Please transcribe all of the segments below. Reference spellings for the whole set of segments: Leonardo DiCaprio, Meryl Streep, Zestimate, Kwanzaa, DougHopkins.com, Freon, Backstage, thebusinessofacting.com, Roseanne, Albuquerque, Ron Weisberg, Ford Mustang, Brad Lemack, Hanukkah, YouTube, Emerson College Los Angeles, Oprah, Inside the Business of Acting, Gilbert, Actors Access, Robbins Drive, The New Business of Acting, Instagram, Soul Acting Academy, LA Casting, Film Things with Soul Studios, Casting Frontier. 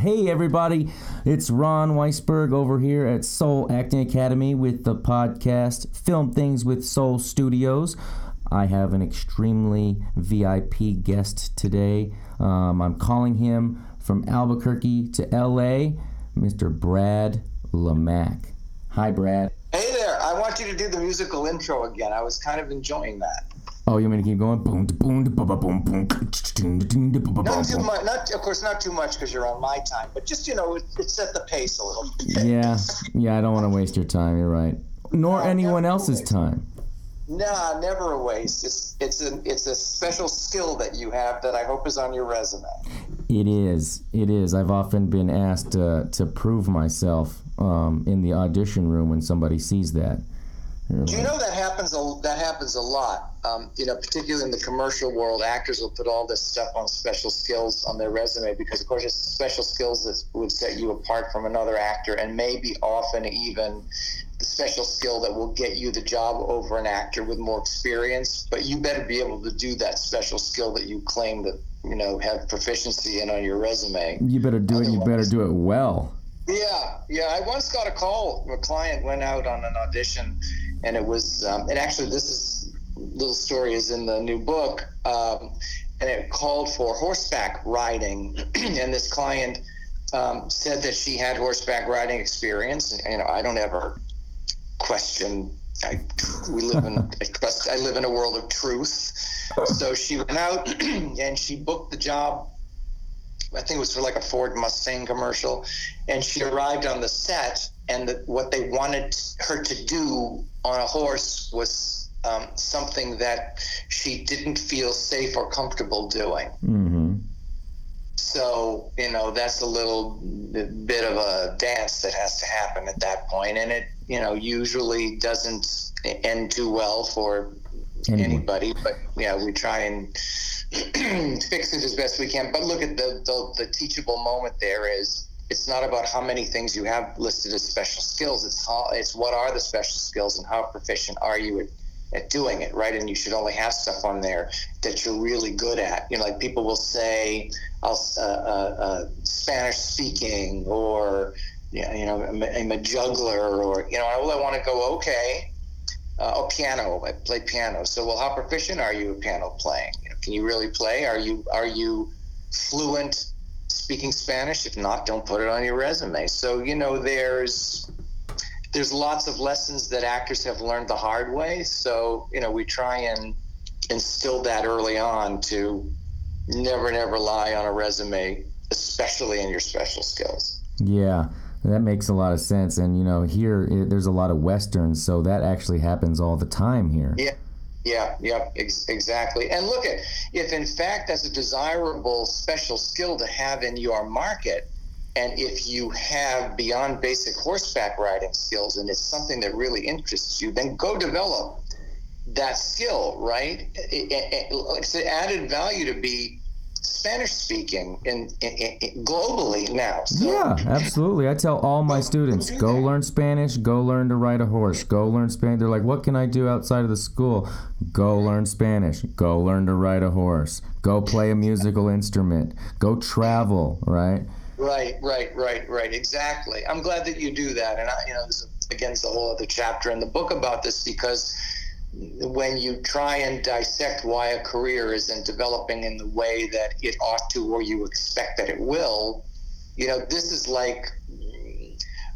Hey everybody, it's Ron Weisberg over here at Soul Acting Academy with the podcast Film Things with Soul Studios. I have an extremely VIP guest today. I'm calling him from Albuquerque to LA, Mr. Brad Lemack. Hi, Brad. Hey there. I want you to do the musical intro again. I was kind of enjoying that. Oh, you mean to keep going? Boom, boom, boom, boom, boom. Not too much. Of course, not too much because you're on my time. But just, you know, it set the pace a little bit. Yeah. I don't want to waste your time. You're right. Nor anyone else's time. Nah, never a waste. It's a special skill that you have that I hope is on your resume. It is. I've often been asked to prove myself in the audition room when somebody sees that. Do you know that happens a lot? You know, particularly in the commercial world, actors will put all this stuff on special skills on their resume because, of course, it's special skills that would set you apart from another actor, and maybe often even the special skill that will get you the job over an actor with more experience. But you better be able to do that special skill that you claim that you know have proficiency in on your resume. You better do it. You better do it well. Yeah. I once got a call. A client went out on an audition, and it was, and actually this little story is in the new book, and it called for horseback riding, and this client said that she had horseback riding experience. And, you know, I don't ever question. I live in a world of truth. So she went out and she booked the job. I think it was for like a Ford Mustang commercial, and she arrived on the set, and what they wanted her to do on a horse was something that she didn't feel safe or comfortable doing. Mm-hmm. So, you know, that's a little bit of a dance that has to happen at that point, and it, you know, usually doesn't end too well for anybody, but yeah, we try and fix it as best we can. But look at the teachable moment there is it's not about how many things you have listed as special skills. It's what are the special skills and how proficient are you at doing it, right? And you should only have stuff on there that you're really good at. You know, like people will say, Spanish speaking, or you know, I'm a juggler, or you know, I want to go okay. Oh, piano! I play piano. So, well, how proficient are you at piano playing? You know, can you really play? Are you fluent speaking Spanish? If not, don't put it on your resume. So, you know, there's lots of lessons that actors have learned the hard way. So, you know, we try and instill that early on to never lie on a resume, especially in your special skills. Yeah. That makes a lot of sense, and you know, here there's a lot of westerns, so that actually happens all the time here. Exactly. And look at if in fact that's a desirable special skill to have in your market, and if you have beyond basic horseback riding skills, and it's something that really interests you, then go develop that skill. Right? It's an added value to be Spanish speaking in globally now. So. Yeah, absolutely. I tell all my students, go learn Spanish, go learn to ride a horse, go learn Spanish. They're like, what can I do outside of the school? Go learn Spanish, go learn to ride a horse, go play a musical instrument, go travel, right? Right. Exactly. I'm glad that you do that. And, there's a whole other chapter in the book about this because when you try and dissect why a career isn't developing in the way that it ought to or you expect that it will, you know, this is like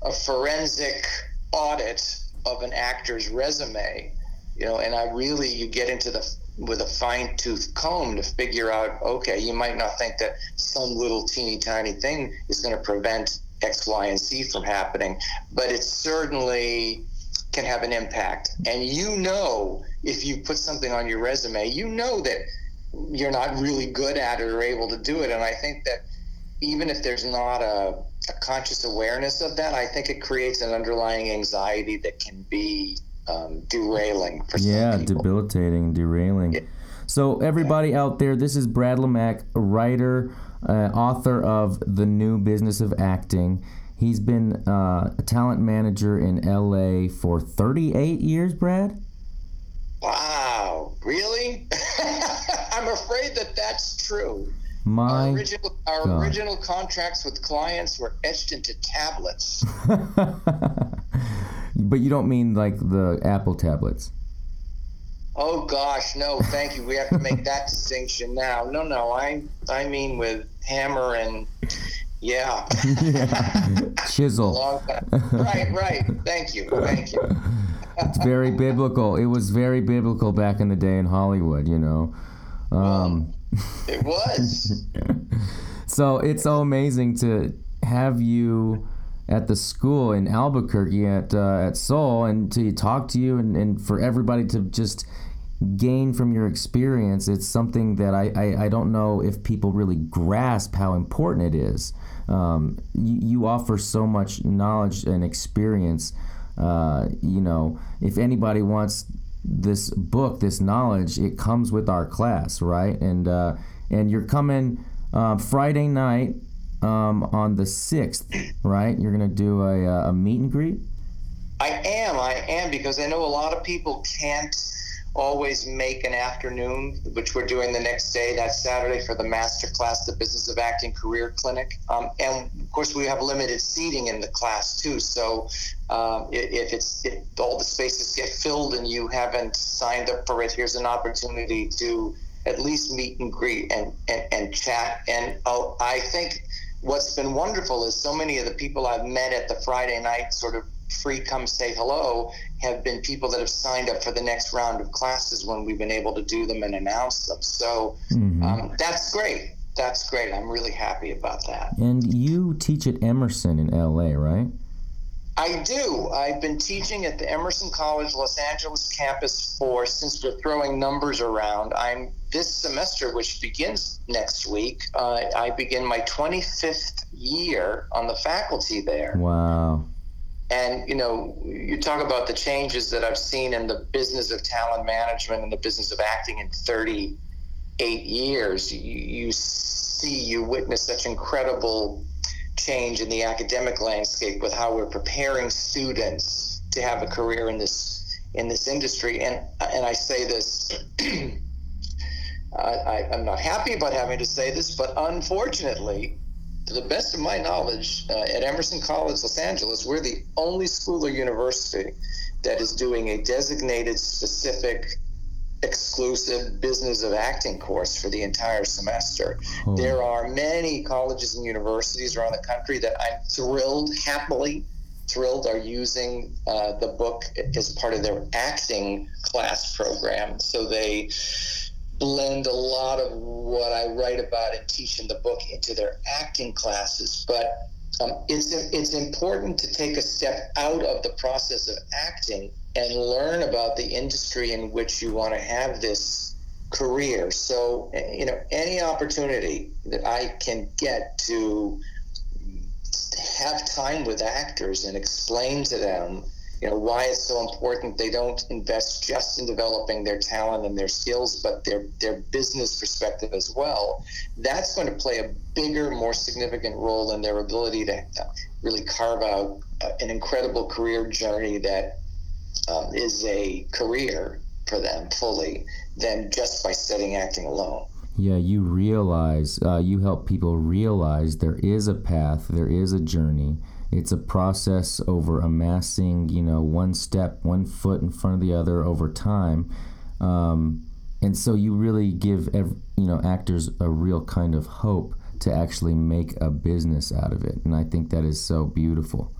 a forensic audit of an actor's resume, you know, and you get into with a fine-tooth comb to figure out, okay, you might not think that some little teeny tiny thing is going to prevent X, Y, and Z from happening, but it certainly can have an impact. And you know, if you put something on your resume, you know that you're not really good at it or able to do it. And I think that even if there's not a conscious awareness of that, I think it creates an underlying anxiety that can be derailing for some people. Yeah, debilitating, derailing. Yeah. So everybody out there, this is Brad Lemack, a writer, author of The New Business of Acting. He's been a talent manager in L.A. for 38 years, Brad? Wow. Really? I'm afraid that's true. My original contracts with clients were etched into tablets. But you don't mean like the Apple tablets? Oh gosh, no, thank you. We have to make that distinction now. No, I mean with hammer and chisel. Right. Thank you. It's very biblical. It was very biblical back in the day in Hollywood, you know. It was. So it's so amazing to have you at the school in Albuquerque at Soul, and to talk to you, and for everybody to just gain from your experience. It's something that I don't know if people really grasp how important it is. You offer so much knowledge and experience. You know, if anybody wants this book, this knowledge, it comes with our class, right? And you're coming Friday night. On the 6th, right? You're going to do a meet and greet? I am, because I know a lot of people can't always make an afternoon, which we're doing the next day, that Saturday, for the master class, The Business of Acting Career Clinic. And of course, we have limited seating in the class too. So if all the spaces get filled and you haven't signed up for it, here's an opportunity to at least meet and greet and chat. And I think what's been wonderful is so many of the people I've met at the Friday night sort of free come say hello have been people that have signed up for the next round of classes when we've been able to do them and announce them. So that's great. I'm really happy about that. And you teach at Emerson in LA, right? I do. I've been teaching at the Emerson College Los Angeles campus since we're throwing numbers around. I'm this semester, which begins next week. I begin my 25th year on the faculty there. Wow. And, you know, you talk about the changes that I've seen in the business of talent management and the business of acting in 38 years. You witness such incredible change in the academic landscape with how we're preparing students to have a career in this industry, and I say this, I'm not happy about having to say this, but unfortunately, to the best of my knowledge, at Emerson College Los Angeles, we're the only school or university that is doing a designated, specific, exclusive business of acting course for the entire semester. Oh. There are many colleges and universities around the country that I'm happily thrilled are using the book as part of their acting class program. So they blend a lot of what I write about and teach in the book into their acting classes. But it's important to take a step out of the process of acting and learn about the industry in which you want to have this career. So, you know, any opportunity that I can get to have time with actors and explain to them, you know, why it's so important they don't invest just in developing their talent and their skills, but their business perspective as well, that's going to play a bigger, more significant role in their ability to really carve out an incredible career journey that is a career for them fully than just by studying acting alone. Yeah, you help people realize there is a path, there is a journey. It's a process over amassing, you know, one step, one foot in front of the other over time. And so you really give, actors a real kind of hope to actually make a business out of it. And I think that is so beautiful.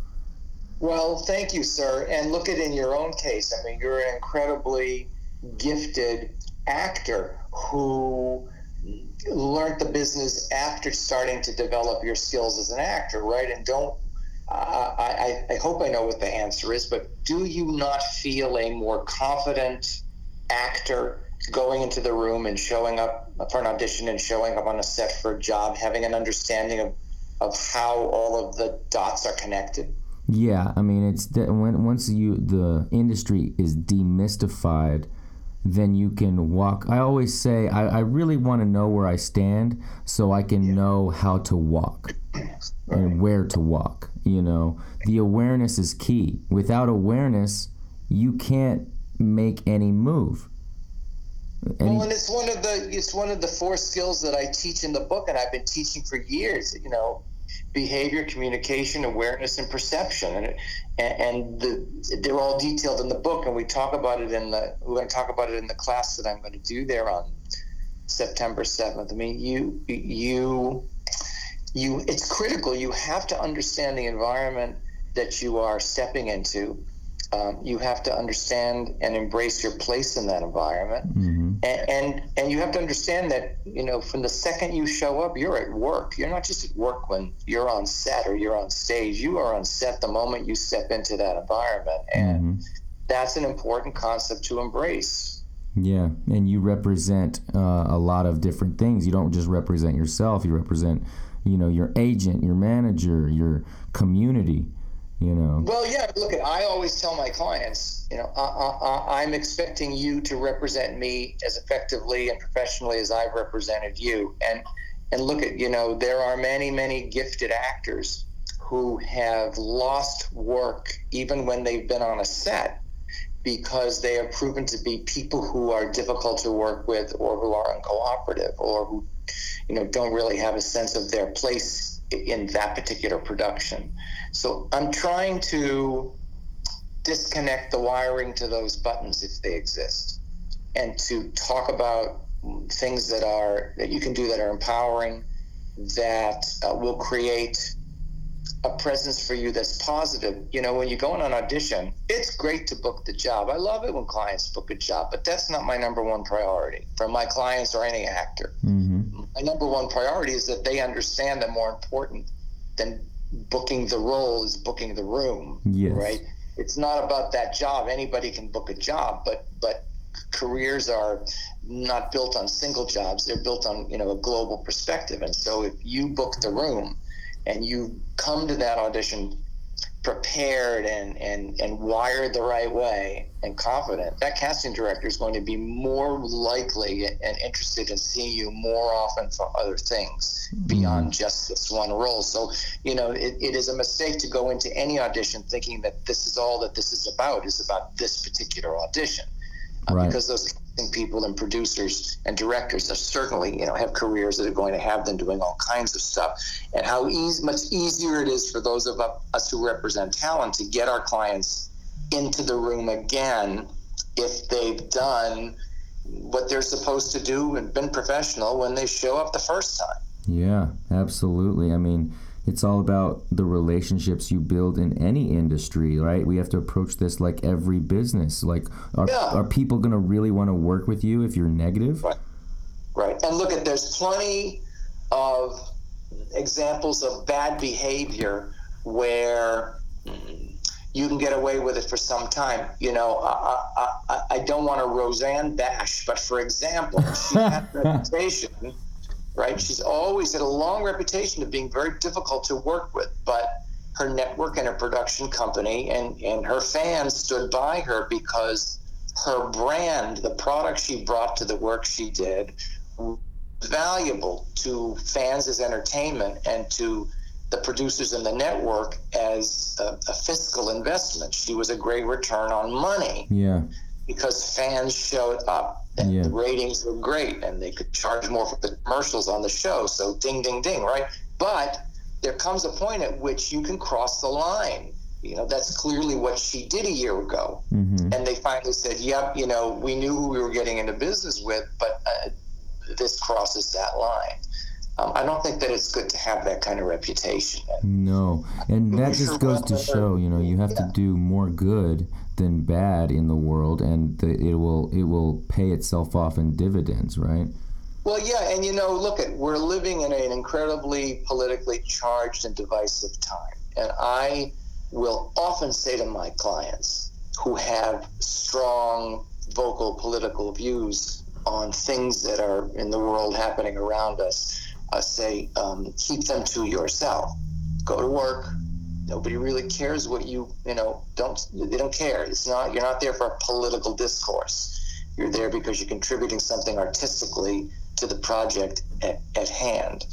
Well, thank you, sir. And look at in your own case. I mean, you're an incredibly gifted actor who learned the business after starting to develop your skills as an actor, right? And I hope I know what the answer is, but do you not feel a more confident actor going into the room and showing up for an audition and showing up on a set for a job, having an understanding of how all of the dots are connected? Yeah, I mean, it's once the industry is demystified, then you can walk. I always say I really want to know where I stand so I can know how to walk and where to walk. You know, the awareness is key. Without awareness, you can't make any move. Well, and it's one of the four skills that I teach in the book, and I've been teaching for years. You know, behavior, communication, awareness, and perception, and they're all detailed in the book. And we talk about it we're going to talk about it in the class that I'm going to do there on September 7th. I mean, you it's critical. You have to understand the environment that you are stepping into. You have to understand and embrace your place in that environment, mm-hmm. and you have to understand that, you know, from the second you show up, you're at work. You're not just at work when you're on set or you're on stage. You are on set the moment you step into that environment, and mm-hmm. that's an important concept to embrace. Yeah, and you represent a lot of different things. You don't just represent yourself. You represent, you know, your agent, your manager, your community. You know. Well, yeah. Look, I always tell my clients, you know, I'm expecting you to represent me as effectively and professionally as I've represented you. And look at, you know, there are many, many gifted actors who have lost work even when they've been on a set because they are proven to be people who are difficult to work with, or who are uncooperative, or who, you know, don't really have a sense of their place in that particular production. So I'm trying to disconnect the wiring to those buttons if they exist, and to talk about things that you can do that are empowering, that will create a presence for you that's positive. You know, when you go in an audition, it's great to book the job. I love it when clients book a job, but that's not my number one priority for my clients or any actor. Mm-hmm. My number one priority is that they understand that more important than booking the role is booking the room. Yes. Right? It's not about that job. Anybody can book a job, but careers are not built on single jobs. They're built on, you know, a global perspective. And so if you book the room, and you come to that audition prepared and wired the right way and confident, that casting director is going to be more likely and interested in seeing you more often for other things beyond just this one role. So, you know, it is a mistake to go into any audition thinking that this is all that this is about this particular audition. Right. Because those people and producers and directors are certainly, you know, have careers that are going to have them doing all kinds of stuff, and how much easier it is for those of us who represent talent to get our clients into the room again if they've done what they're supposed to do and been professional when they show up the first time. Yeah, absolutely. I mean, it's all about the relationships you build in any industry, right? We have to approach this like every business. Like, are people going to really want to work with you if you're negative? Right. Right. And look, there's plenty of examples of bad behavior where you can get away with it for some time. You know, I don't want to Roseanne bash, but for example, she had a reputation. Right? She's always had a long reputation of being very difficult to work with, but her network and her production company and her fans stood by her because her brand, the product she brought to the work she did, was valuable to fans as entertainment and to the producers and the network as a fiscal investment. She was a great return on money. Yeah. Because fans showed up, and yeah. The ratings were great, and they could charge more for the commercials on the show, so ding, ding, ding, right? But there comes a point at which you can cross the line. You know, that's clearly what she did a year ago. Mm-hmm. And they finally said, yep, you know, we knew who we were getting into business with, but this crosses that line. I don't think that it's good to have that kind of reputation. No, and that just goes to show, you know, you have to do more good than bad in the world, and it will pay itself off in dividends, right? Well, yeah, and you know, look, we're living in an incredibly politically charged and divisive time, and I will often say to my clients who have strong vocal political views on things that are in the world happening around us, say, keep them to yourself. Go to work. Nobody really cares what they don't care. It's not, you're not there for a political discourse. You're there because you're contributing something artistically to the project at hand.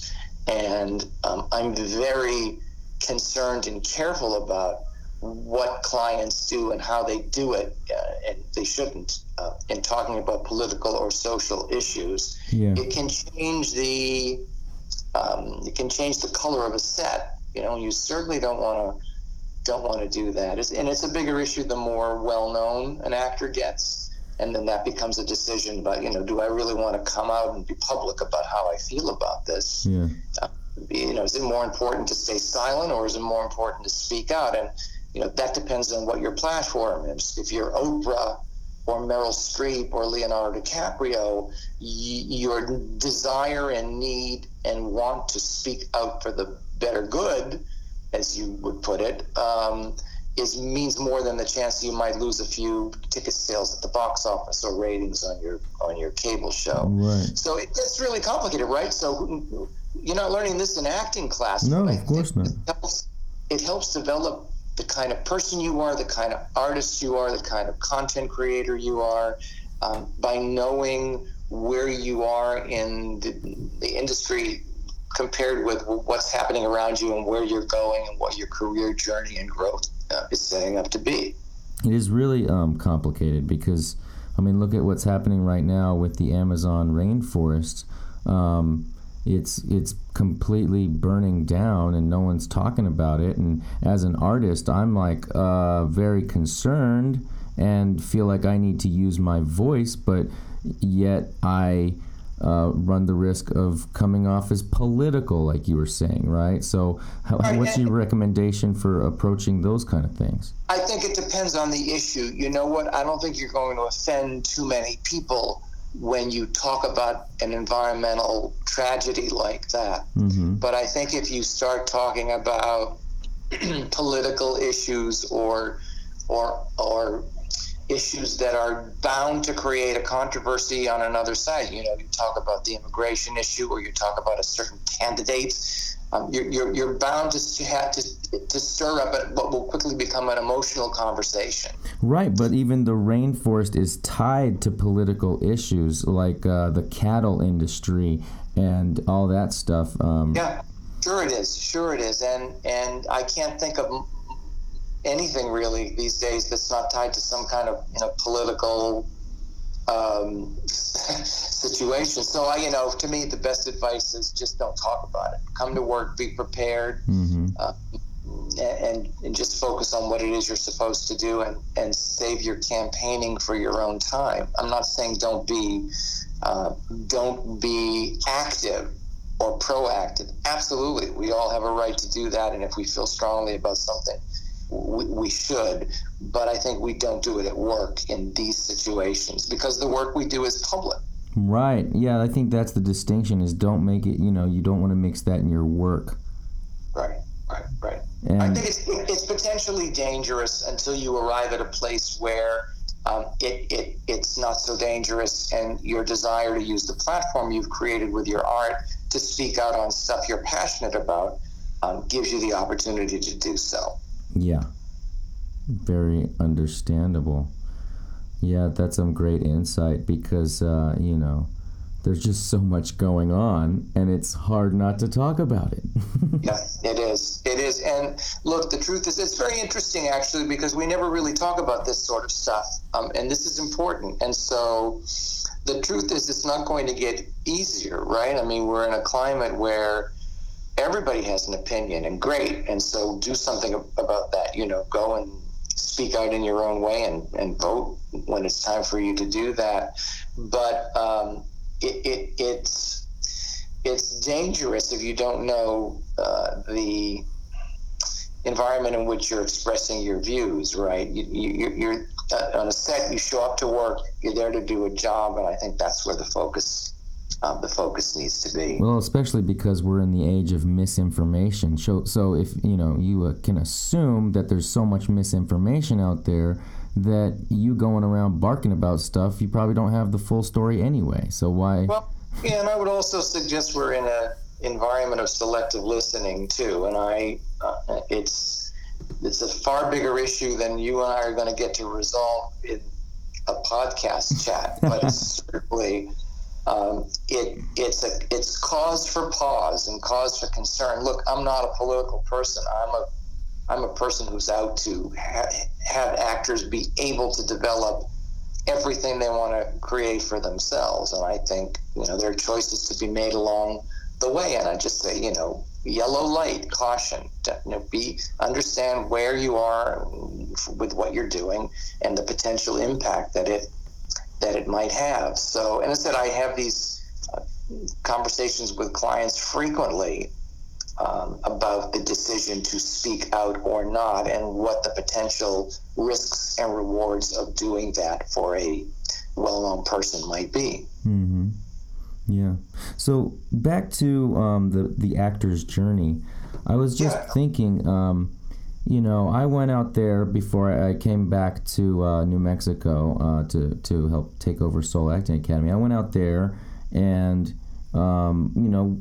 And I'm very concerned and careful about what clients do and how they do it, and they shouldn't, in talking about political or social issues. Yeah. It can change the color of a set. You know, you certainly don't want to do that. And it's a bigger issue the more well-known an actor gets. And then that becomes a decision about, do I really want to come out and be public about how I feel about this? Yeah. Is it more important to stay silent, or is it more important to speak out? And, that depends on what your platform is. If you're Oprah or Meryl Streep or Leonardo DiCaprio, your desire and need and want to speak out for the better good, as you would put it, means more than the chance you might lose a few ticket sales at the box office or ratings on your cable show. Right. So it gets really complicated, right? So you're not learning this in acting class. No, of course not. It helps develop the kind of person you are, the kind of artist you are, the kind of content creator you are, by knowing where you are in the industry compared with what's happening around you and where you're going and what your career journey and growth is setting up to be. It is really complicated because, look at what's happening right now with the Amazon rainforest. It's completely burning down and no one's talking about it. And as an artist, I'm very concerned and feel like I need to use my voice, but yet I run the risk of coming off as political, like you were saying, right? So what's your recommendation for approaching those kind of things? I think it depends on the issue. You know what? I don't think you're going to offend too many people when you talk about an environmental tragedy like that. Mm-hmm. But I think if you start talking about political issues or issues that are bound to create a controversy on another side, you talk about the immigration issue, or you talk about a certain candidate, you're bound to have to stir up what will quickly become an emotional conversation. Right, but even the rainforest is tied to political issues like the cattle industry and all that stuff. Yeah, sure it is, and I can't think of anything really these days that's not tied to some kind of political situation. So to me, the best advice is just don't talk about it. Come to work, be prepared, mm-hmm. and just focus on what it is you're supposed to do, and save your campaigning for your own time. I'm not saying don't be active or proactive. Absolutely, we all have a right to do that, and if we feel strongly about something, we should, but I think we don't do it at work in these situations because the work we do is public. Right. Yeah, I think that's the distinction is don't make it, you don't want to mix that in your work. Right. And I think it's potentially dangerous until you arrive at a place where it's not so dangerous, and your desire to use the platform you've created with your art to speak out on stuff you're passionate about gives you the opportunity to do so. Yeah, very understandable. Yeah, that's some great insight because, there's just so much going on and it's hard not to talk about it. Yeah, it is. And look, the truth is it's very interesting actually because we never really talk about this sort of stuff, and this is important. And so the truth is it's not going to get easier, right? We're in a climate where everybody has an opinion, and great, and so do something about that. Go and speak out in your own way and vote when it's time for you to do that. But it's dangerous if you don't know the environment in which you're expressing your views, right? You're on a set, you show up to work, you're there to do a job, and I think that's where the focus needs to be. Well, especially because we're in the age of misinformation. So if you can assume that there's so much misinformation out there that you going around barking about stuff, you probably don't have the full story anyway. So why? Well, yeah, and I would also suggest we're in an environment of selective listening too. And it's a far bigger issue than you and I are going to get to resolve in a podcast chat, but it's certainly. It's cause for pause and cause for concern. Look, I'm not a political person. I'm a I'm a person who's out to have actors be able to develop everything they want to create for themselves. And I think, you know, there are choices to be made along the way. And I just say, you know, yellow light, caution, you know, understand where you are with what you're doing and the potential impact that it might have. So, and I said, I have these conversations with clients frequently about the decision to speak out or not, and what the potential risks and rewards of doing that for a well-known person might be. Mm-hmm. Yeah. So back to the actor's journey. I was just thinking, you know, I went out there before I came back to New Mexico to help take over Soul Acting Academy. I went out there and, you know,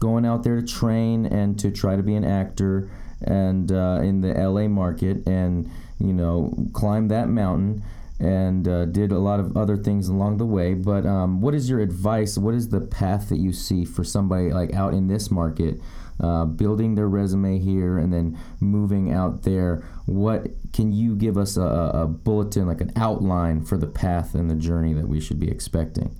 going out there to train and to try to be an actor and in the LA market, and, you know, climb that mountain, and did a lot of other things along the way. But what is your advice? What is the path that you see for somebody like out in this market, building their resume here and then moving out there? What can you give us a bulletin, like an outline for the path and the journey that we should be expecting?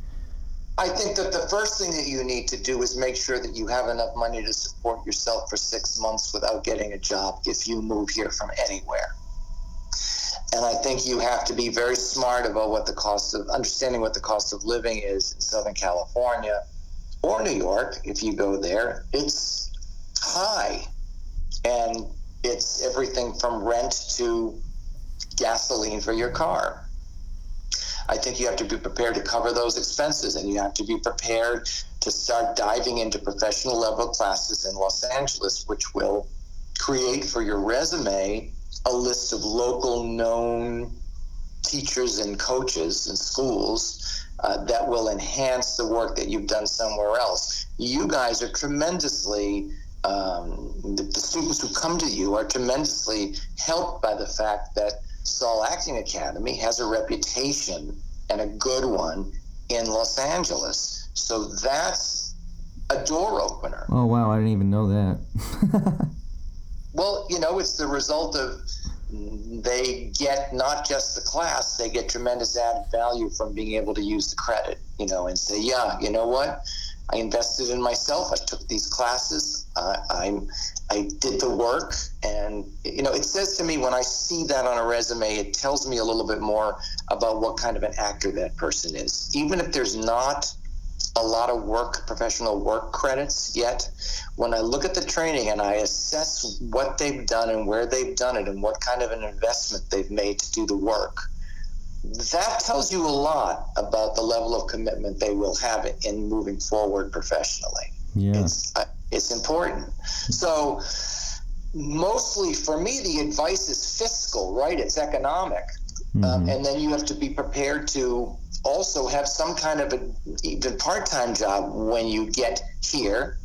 I think that the first thing that you need to do is make sure that you have enough money to support yourself for 6 months without getting a job if you move here from anywhere. And I think you have to be very smart about understanding what the cost of living is in Southern California or New York. If you go there, it's high, and it's everything from rent to gasoline for your car. I think you have to be prepared to cover those expenses, and you have to be prepared to start diving into professional level classes in Los Angeles, which will create for your resume a list of local known teachers and coaches and schools that will enhance the work that you've done somewhere else. You guys are tremendously, the students who come to you are tremendously helped by the fact that Soul Acting Academy has a reputation, and a good one, in Los Angeles. So that's a door opener. Oh, wow. I didn't even know that. Well, you know, it's the result of they get not just the class, they get tremendous added value from being able to use the credit, you know, and say, yeah, you know what? I invested in myself. I took these classes. I did the work. And, you know, it says to me, when I see that on a resume, it tells me a little bit more about what kind of an actor that person is. Even if there's not a lot of work, professional work credits yet, when I look at the training and I assess what they've done and where they've done it and what kind of an investment they've made to do the work, that tells you a lot about the level of commitment they will have in moving forward professionally. Yeah. It's important. So mostly for me, the advice is fiscal, right? It's economic. Mm-hmm. And then you have to be prepared to also have some kind of a part-time job when you get here,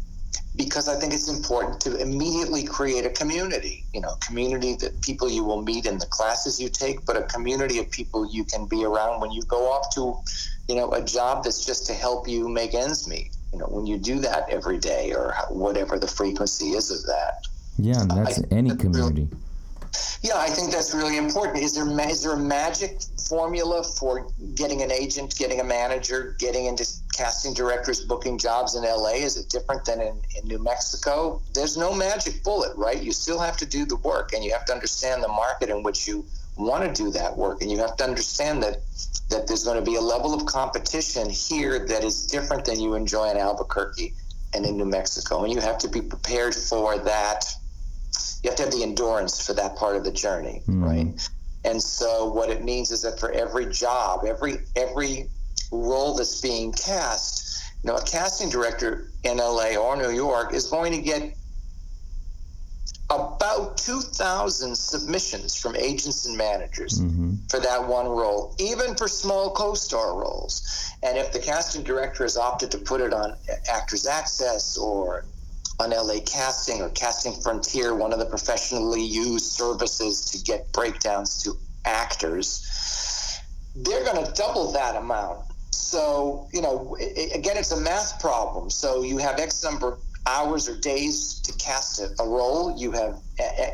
because I think it's important to immediately create a community, you know, a community that people you will meet in the classes you take, but a community of people you can be around when you go off to, you know, a job that's just to help you make ends meet. You know, when you do that every day or whatever the frequency is of that. Yeah, and that's any community. Yeah, I think that's really important. Is there a magic formula for getting an agent, getting a manager, getting into casting directors, booking jobs in LA? Is it different than in New Mexico? There's no magic bullet, right? You still have to do the work, and you have to understand the market in which you want to do that work, and you have to understand that there's going to be a level of competition here that is different than you enjoy in Albuquerque and in New Mexico, and you have to be prepared for that. You have to have the endurance for that part of the journey, mm-hmm. right? And so what it means is that for every job, every role that's being cast, you know, a casting director in LA or New York is going to get about 2,000 submissions from agents and managers mm-hmm. for that one role, even for small co-star roles. And if the casting director has opted to put it on Actors Access or on LA Casting or Casting Frontier, one of the professionally used services to get breakdowns to actors, they're going to double that amount. So, you know, again, it's a math problem. So you have X number of hours or days to cast a role. You have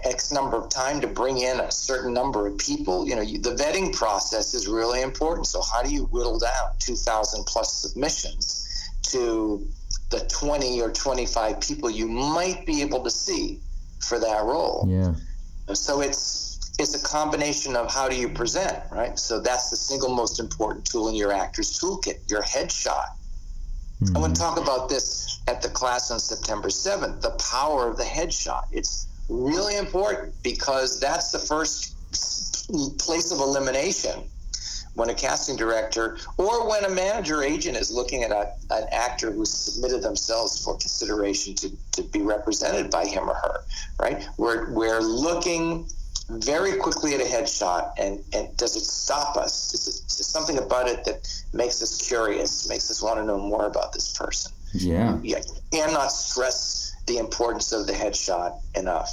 X number of time to bring in a certain number of people. You know, the vetting process is really important. So how do you whittle down 2,000 plus submissions to the 20 or 25 people you might be able to see for that role? Yeah. So it's a combination of how do you present, right? So that's the single most important tool in your actor's toolkit, your headshot. Mm-hmm. I want to talk about this at the class on September 7th, the power of the headshot. It's really important because that's the first place of elimination when a casting director or when a manager agent is looking at an actor who's submitted themselves for consideration to be represented by him or her, right? We're looking very quickly at a headshot, and does it stop us? Is there something about it that makes us curious, makes us want to know more about this person? Yeah. I cannot stress the importance of the headshot enough.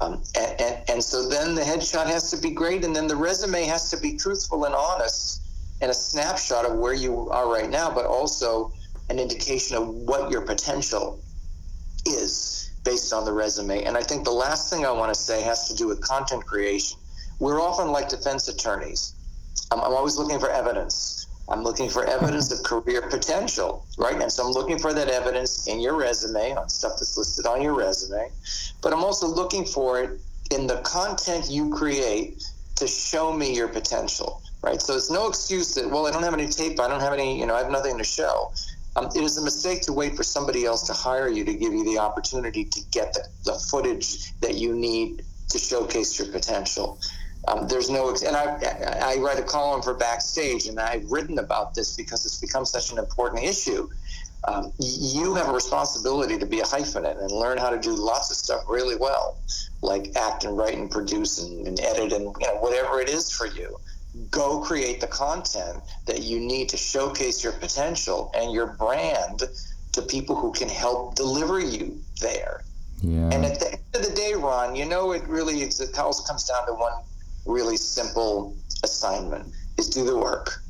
And so then the headshot has to be great, and then the resume has to be truthful and honest and a snapshot of where you are right now, but also an indication of what your potential is based on the resume. And I think the last thing I want to say has to do with content creation. We're often like defense attorneys. I'm always looking for evidence. I'm looking for evidence of career potential, right? And so I'm looking for that evidence in your resume, on stuff that's listed on your resume. But I'm also looking for it in the content you create to show me your potential, right? So it's no excuse that, well, I don't have any tape, I don't have any, I have nothing to show. It is a mistake to wait for somebody else to hire you to give you the opportunity to get the footage that you need to showcase your potential. I write a column for Backstage, and I've written about this because it's become such an important issue. You have a responsibility to be a hyphenate and learn how to do lots of stuff really well, like act and write and produce and edit and whatever it is for you. Go create the content that you need to showcase your potential and your brand to people who can help deliver you there. Yeah. And at the end of the day, Ron, it really comes down to one really simple assignment, is do the work.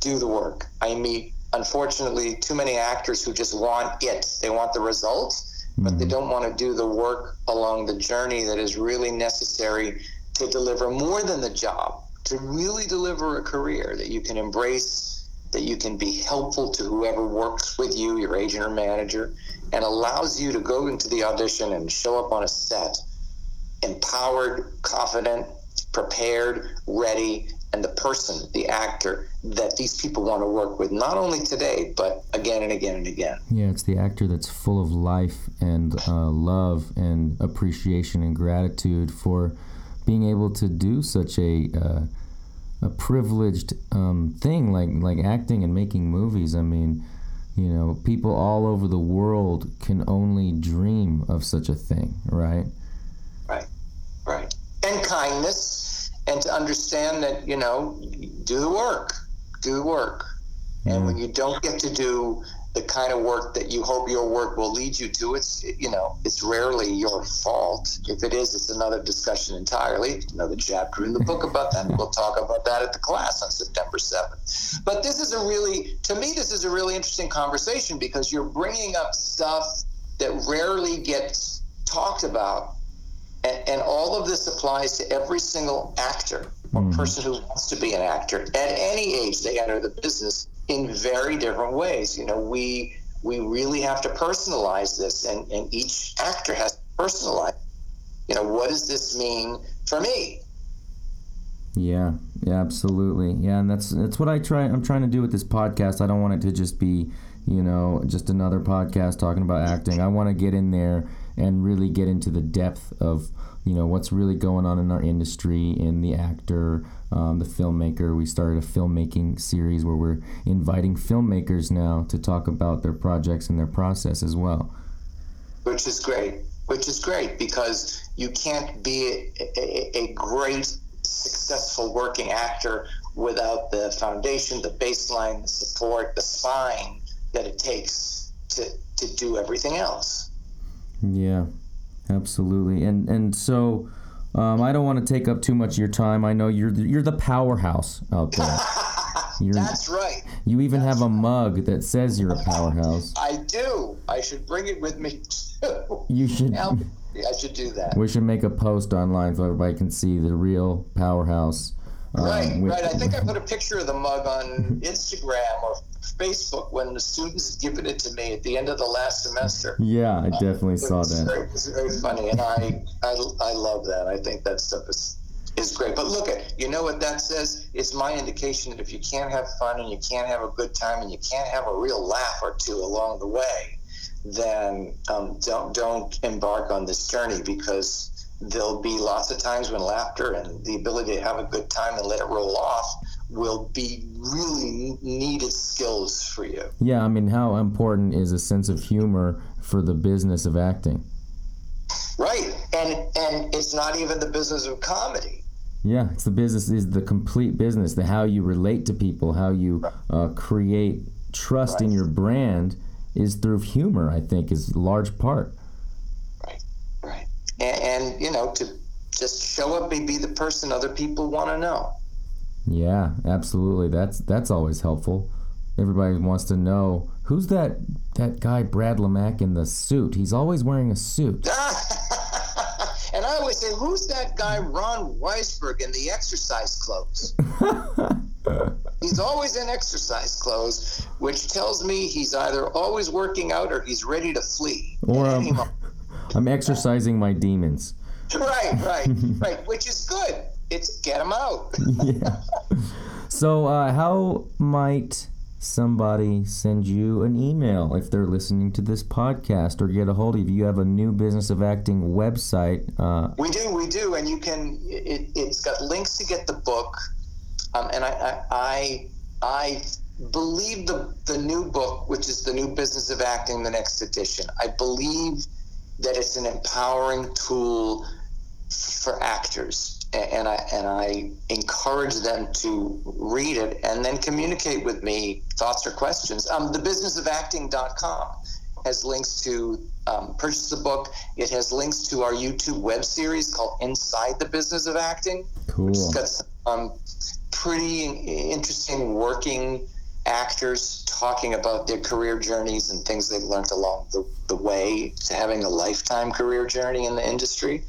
Do the work. I meet, unfortunately, too many actors who just want it. They want the results, but they don't want to do the work along the journey that is really necessary to deliver more than the job, to really deliver a career that you can embrace, that you can be helpful to whoever works with you, your agent or manager, and allows you to go into the audition and show up on a set empowered, confident, prepared, ready, and the person, the actor, that these people want to work with, not only today, but again and again and again. Yeah, it's the actor that's full of life and love and appreciation and gratitude for being able to do such a privileged thing like acting and making movies. I mean, people all over the world can only dream of such a thing, right? Right. And kindness, and to understand that, do the work. Mm. And when you don't get to do the kind of work that you hope your work will lead you to, it's rarely your fault. If it is, it's another discussion entirely, another chapter in the book about that. We'll talk about that at the class on September 7th. But this is a really interesting conversation, because you're bringing up stuff that rarely gets talked about. And all of this applies to every single actor or person who wants to be an actor. At any age, they enter the business in very different ways. We really have to personalize this, and each actor has to personalize. What does this mean for me? Yeah, absolutely. Yeah, and that's what I'm trying to do with this podcast. I don't want it to just be, just another podcast talking about acting. I want to get in there and really get into the depth of, what's really going on in our industry, in the actor, the filmmaker. We started a filmmaking series where we're inviting filmmakers now to talk about their projects and their process as well. Which is great, because you can't be a great, successful working actor without the foundation, the baseline, the support, the spine that it takes to do everything else. Yeah, absolutely. And so I don't want to take up too much of your time. I know you're the powerhouse out there. That's right. You even have a mug that says you're a powerhouse. I do. I should bring it with me too. You should. I should do that. We should make a post online so everybody can see the real powerhouse. Right. I think I put a picture of the mug on Instagram or Facebook when the students giving it to me at the end of the last semester. Yeah, I definitely saw that. It was very funny, and I love that. I think that stuff is great. But look, you know what that says? It's my indication that if you can't have fun and you can't have a good time and you can't have a real laugh or two along the way, then don't embark on this journey, because there'll be lots of times when laughter and the ability to have a good time and let it roll off will be really needed skills for you. Yeah, I mean, how important is a sense of humor for the business of acting? Right, and it's not even the business of comedy. Yeah, it's the business, is the complete business, the how you relate to people, how you create trust in your brand is through humor, I think, is a large part. And, you know, to just show up and be the person other people want to know. Yeah, absolutely. That's always helpful. Everybody wants to know, who's that guy Brad Lemack in the suit? He's always wearing a suit. And I always say, who's that guy Ron Weisberg in the exercise clothes? He's always in exercise clothes, which tells me he's either always working out or he's ready to flee. Or I'm exercising my demons. Right, which is good. It's get them out. Yeah. So how might somebody send you an email if they're listening to this podcast or get a hold of you? You have a New Business of Acting website. We do. And you can, it's got links to get the book. And I believe the new book, which is The New Business of Acting, the next edition, I believe that it's an empowering tool for actors, and I encourage them to read it and then communicate with me thoughts or questions. Thebusinessofacting.com has links to purchase the book. It has links to our YouTube web series called Inside the Business of Acting, which has got some pretty interesting working actors talking about their career journeys and things they've learned along the way to having a lifetime career journey in the industry.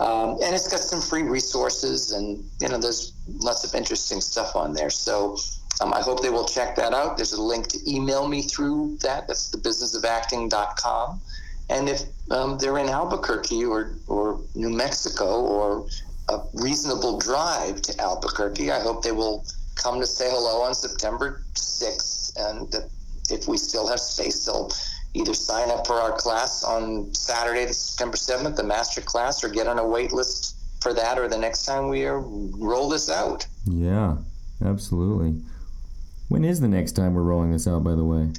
And it's got some free resources, and you know, there's lots of interesting stuff on there. So I hope they will check that out. There's a link to email me through that. That's thebusinessofacting.com. And if they're in Albuquerque or New Mexico or a reasonable drive to Albuquerque, I hope they will come to say hello on September 6th, and if we still have space, they'll either sign up for our class on Saturday, September 7th, the master class, or get on a wait list for that, or the next time we roll this out. Yeah, absolutely. When is the next time we're rolling this out, by the way?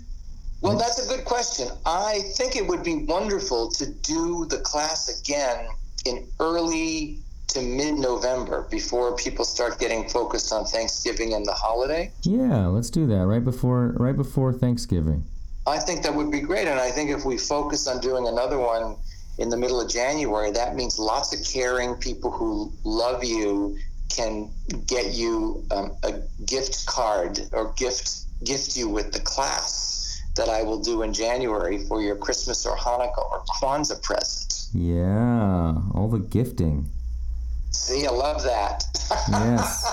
Well, that's a good question. I think it would be wonderful to do the class again in early to mid-November, before people start getting focused on Thanksgiving and the holiday. Yeah, let's do that right before Thanksgiving. I think that would be great, and I think if we focus on doing another one in the middle of January, that means lots of caring people who love you can get you a gift card or gift you with the class that I will do in January for your Christmas or Hanukkah or Kwanzaa present. Yeah, all the gifting. See, I love that. Yes.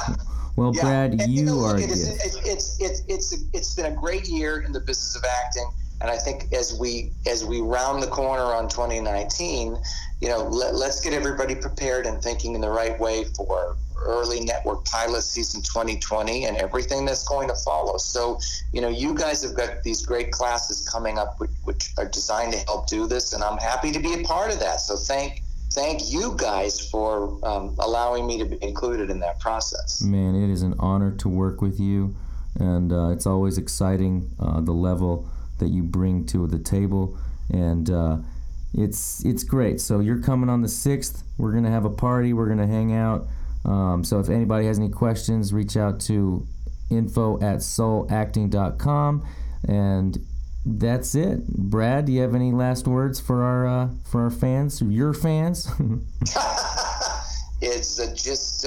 Well, yeah. Brad, you are. It's been a great year in the business of acting, and I think as we round the corner on 2019, you know, let's get everybody prepared and thinking in the right way for early network pilot season 2020 and everything that's going to follow. So, you know, you guys have got these great classes coming up, which are designed to help do this, and I'm happy to be a part of that. So Thank you guys for allowing me to be included in that process. Man, it is an honor to work with you, and it's always exciting the level that you bring to the table, and it's great. So you're coming on the 6th. We're going to have a party. We're going to hang out. So if anybody has any questions, reach out to info@soulacting.com, and that's it. Brad, do you have any last words for our fans, your fans? It's just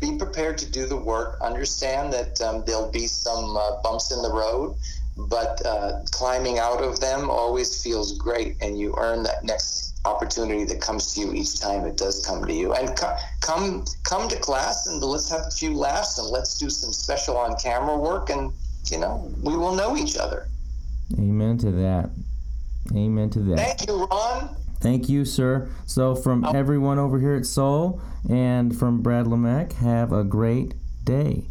Be prepared to do the work. Understand that there'll be some bumps in the road, but climbing out of them always feels great, and you earn that next opportunity that comes to you each time it does come to you. And come to class, and let's have a few laughs, and let's do some special on-camera work, and, you know, we will know each other. Amen to that. Amen to that. Thank you, Ron. Thank you, sir. So from everyone over here at Soul and from Brad Lemack, have a great day.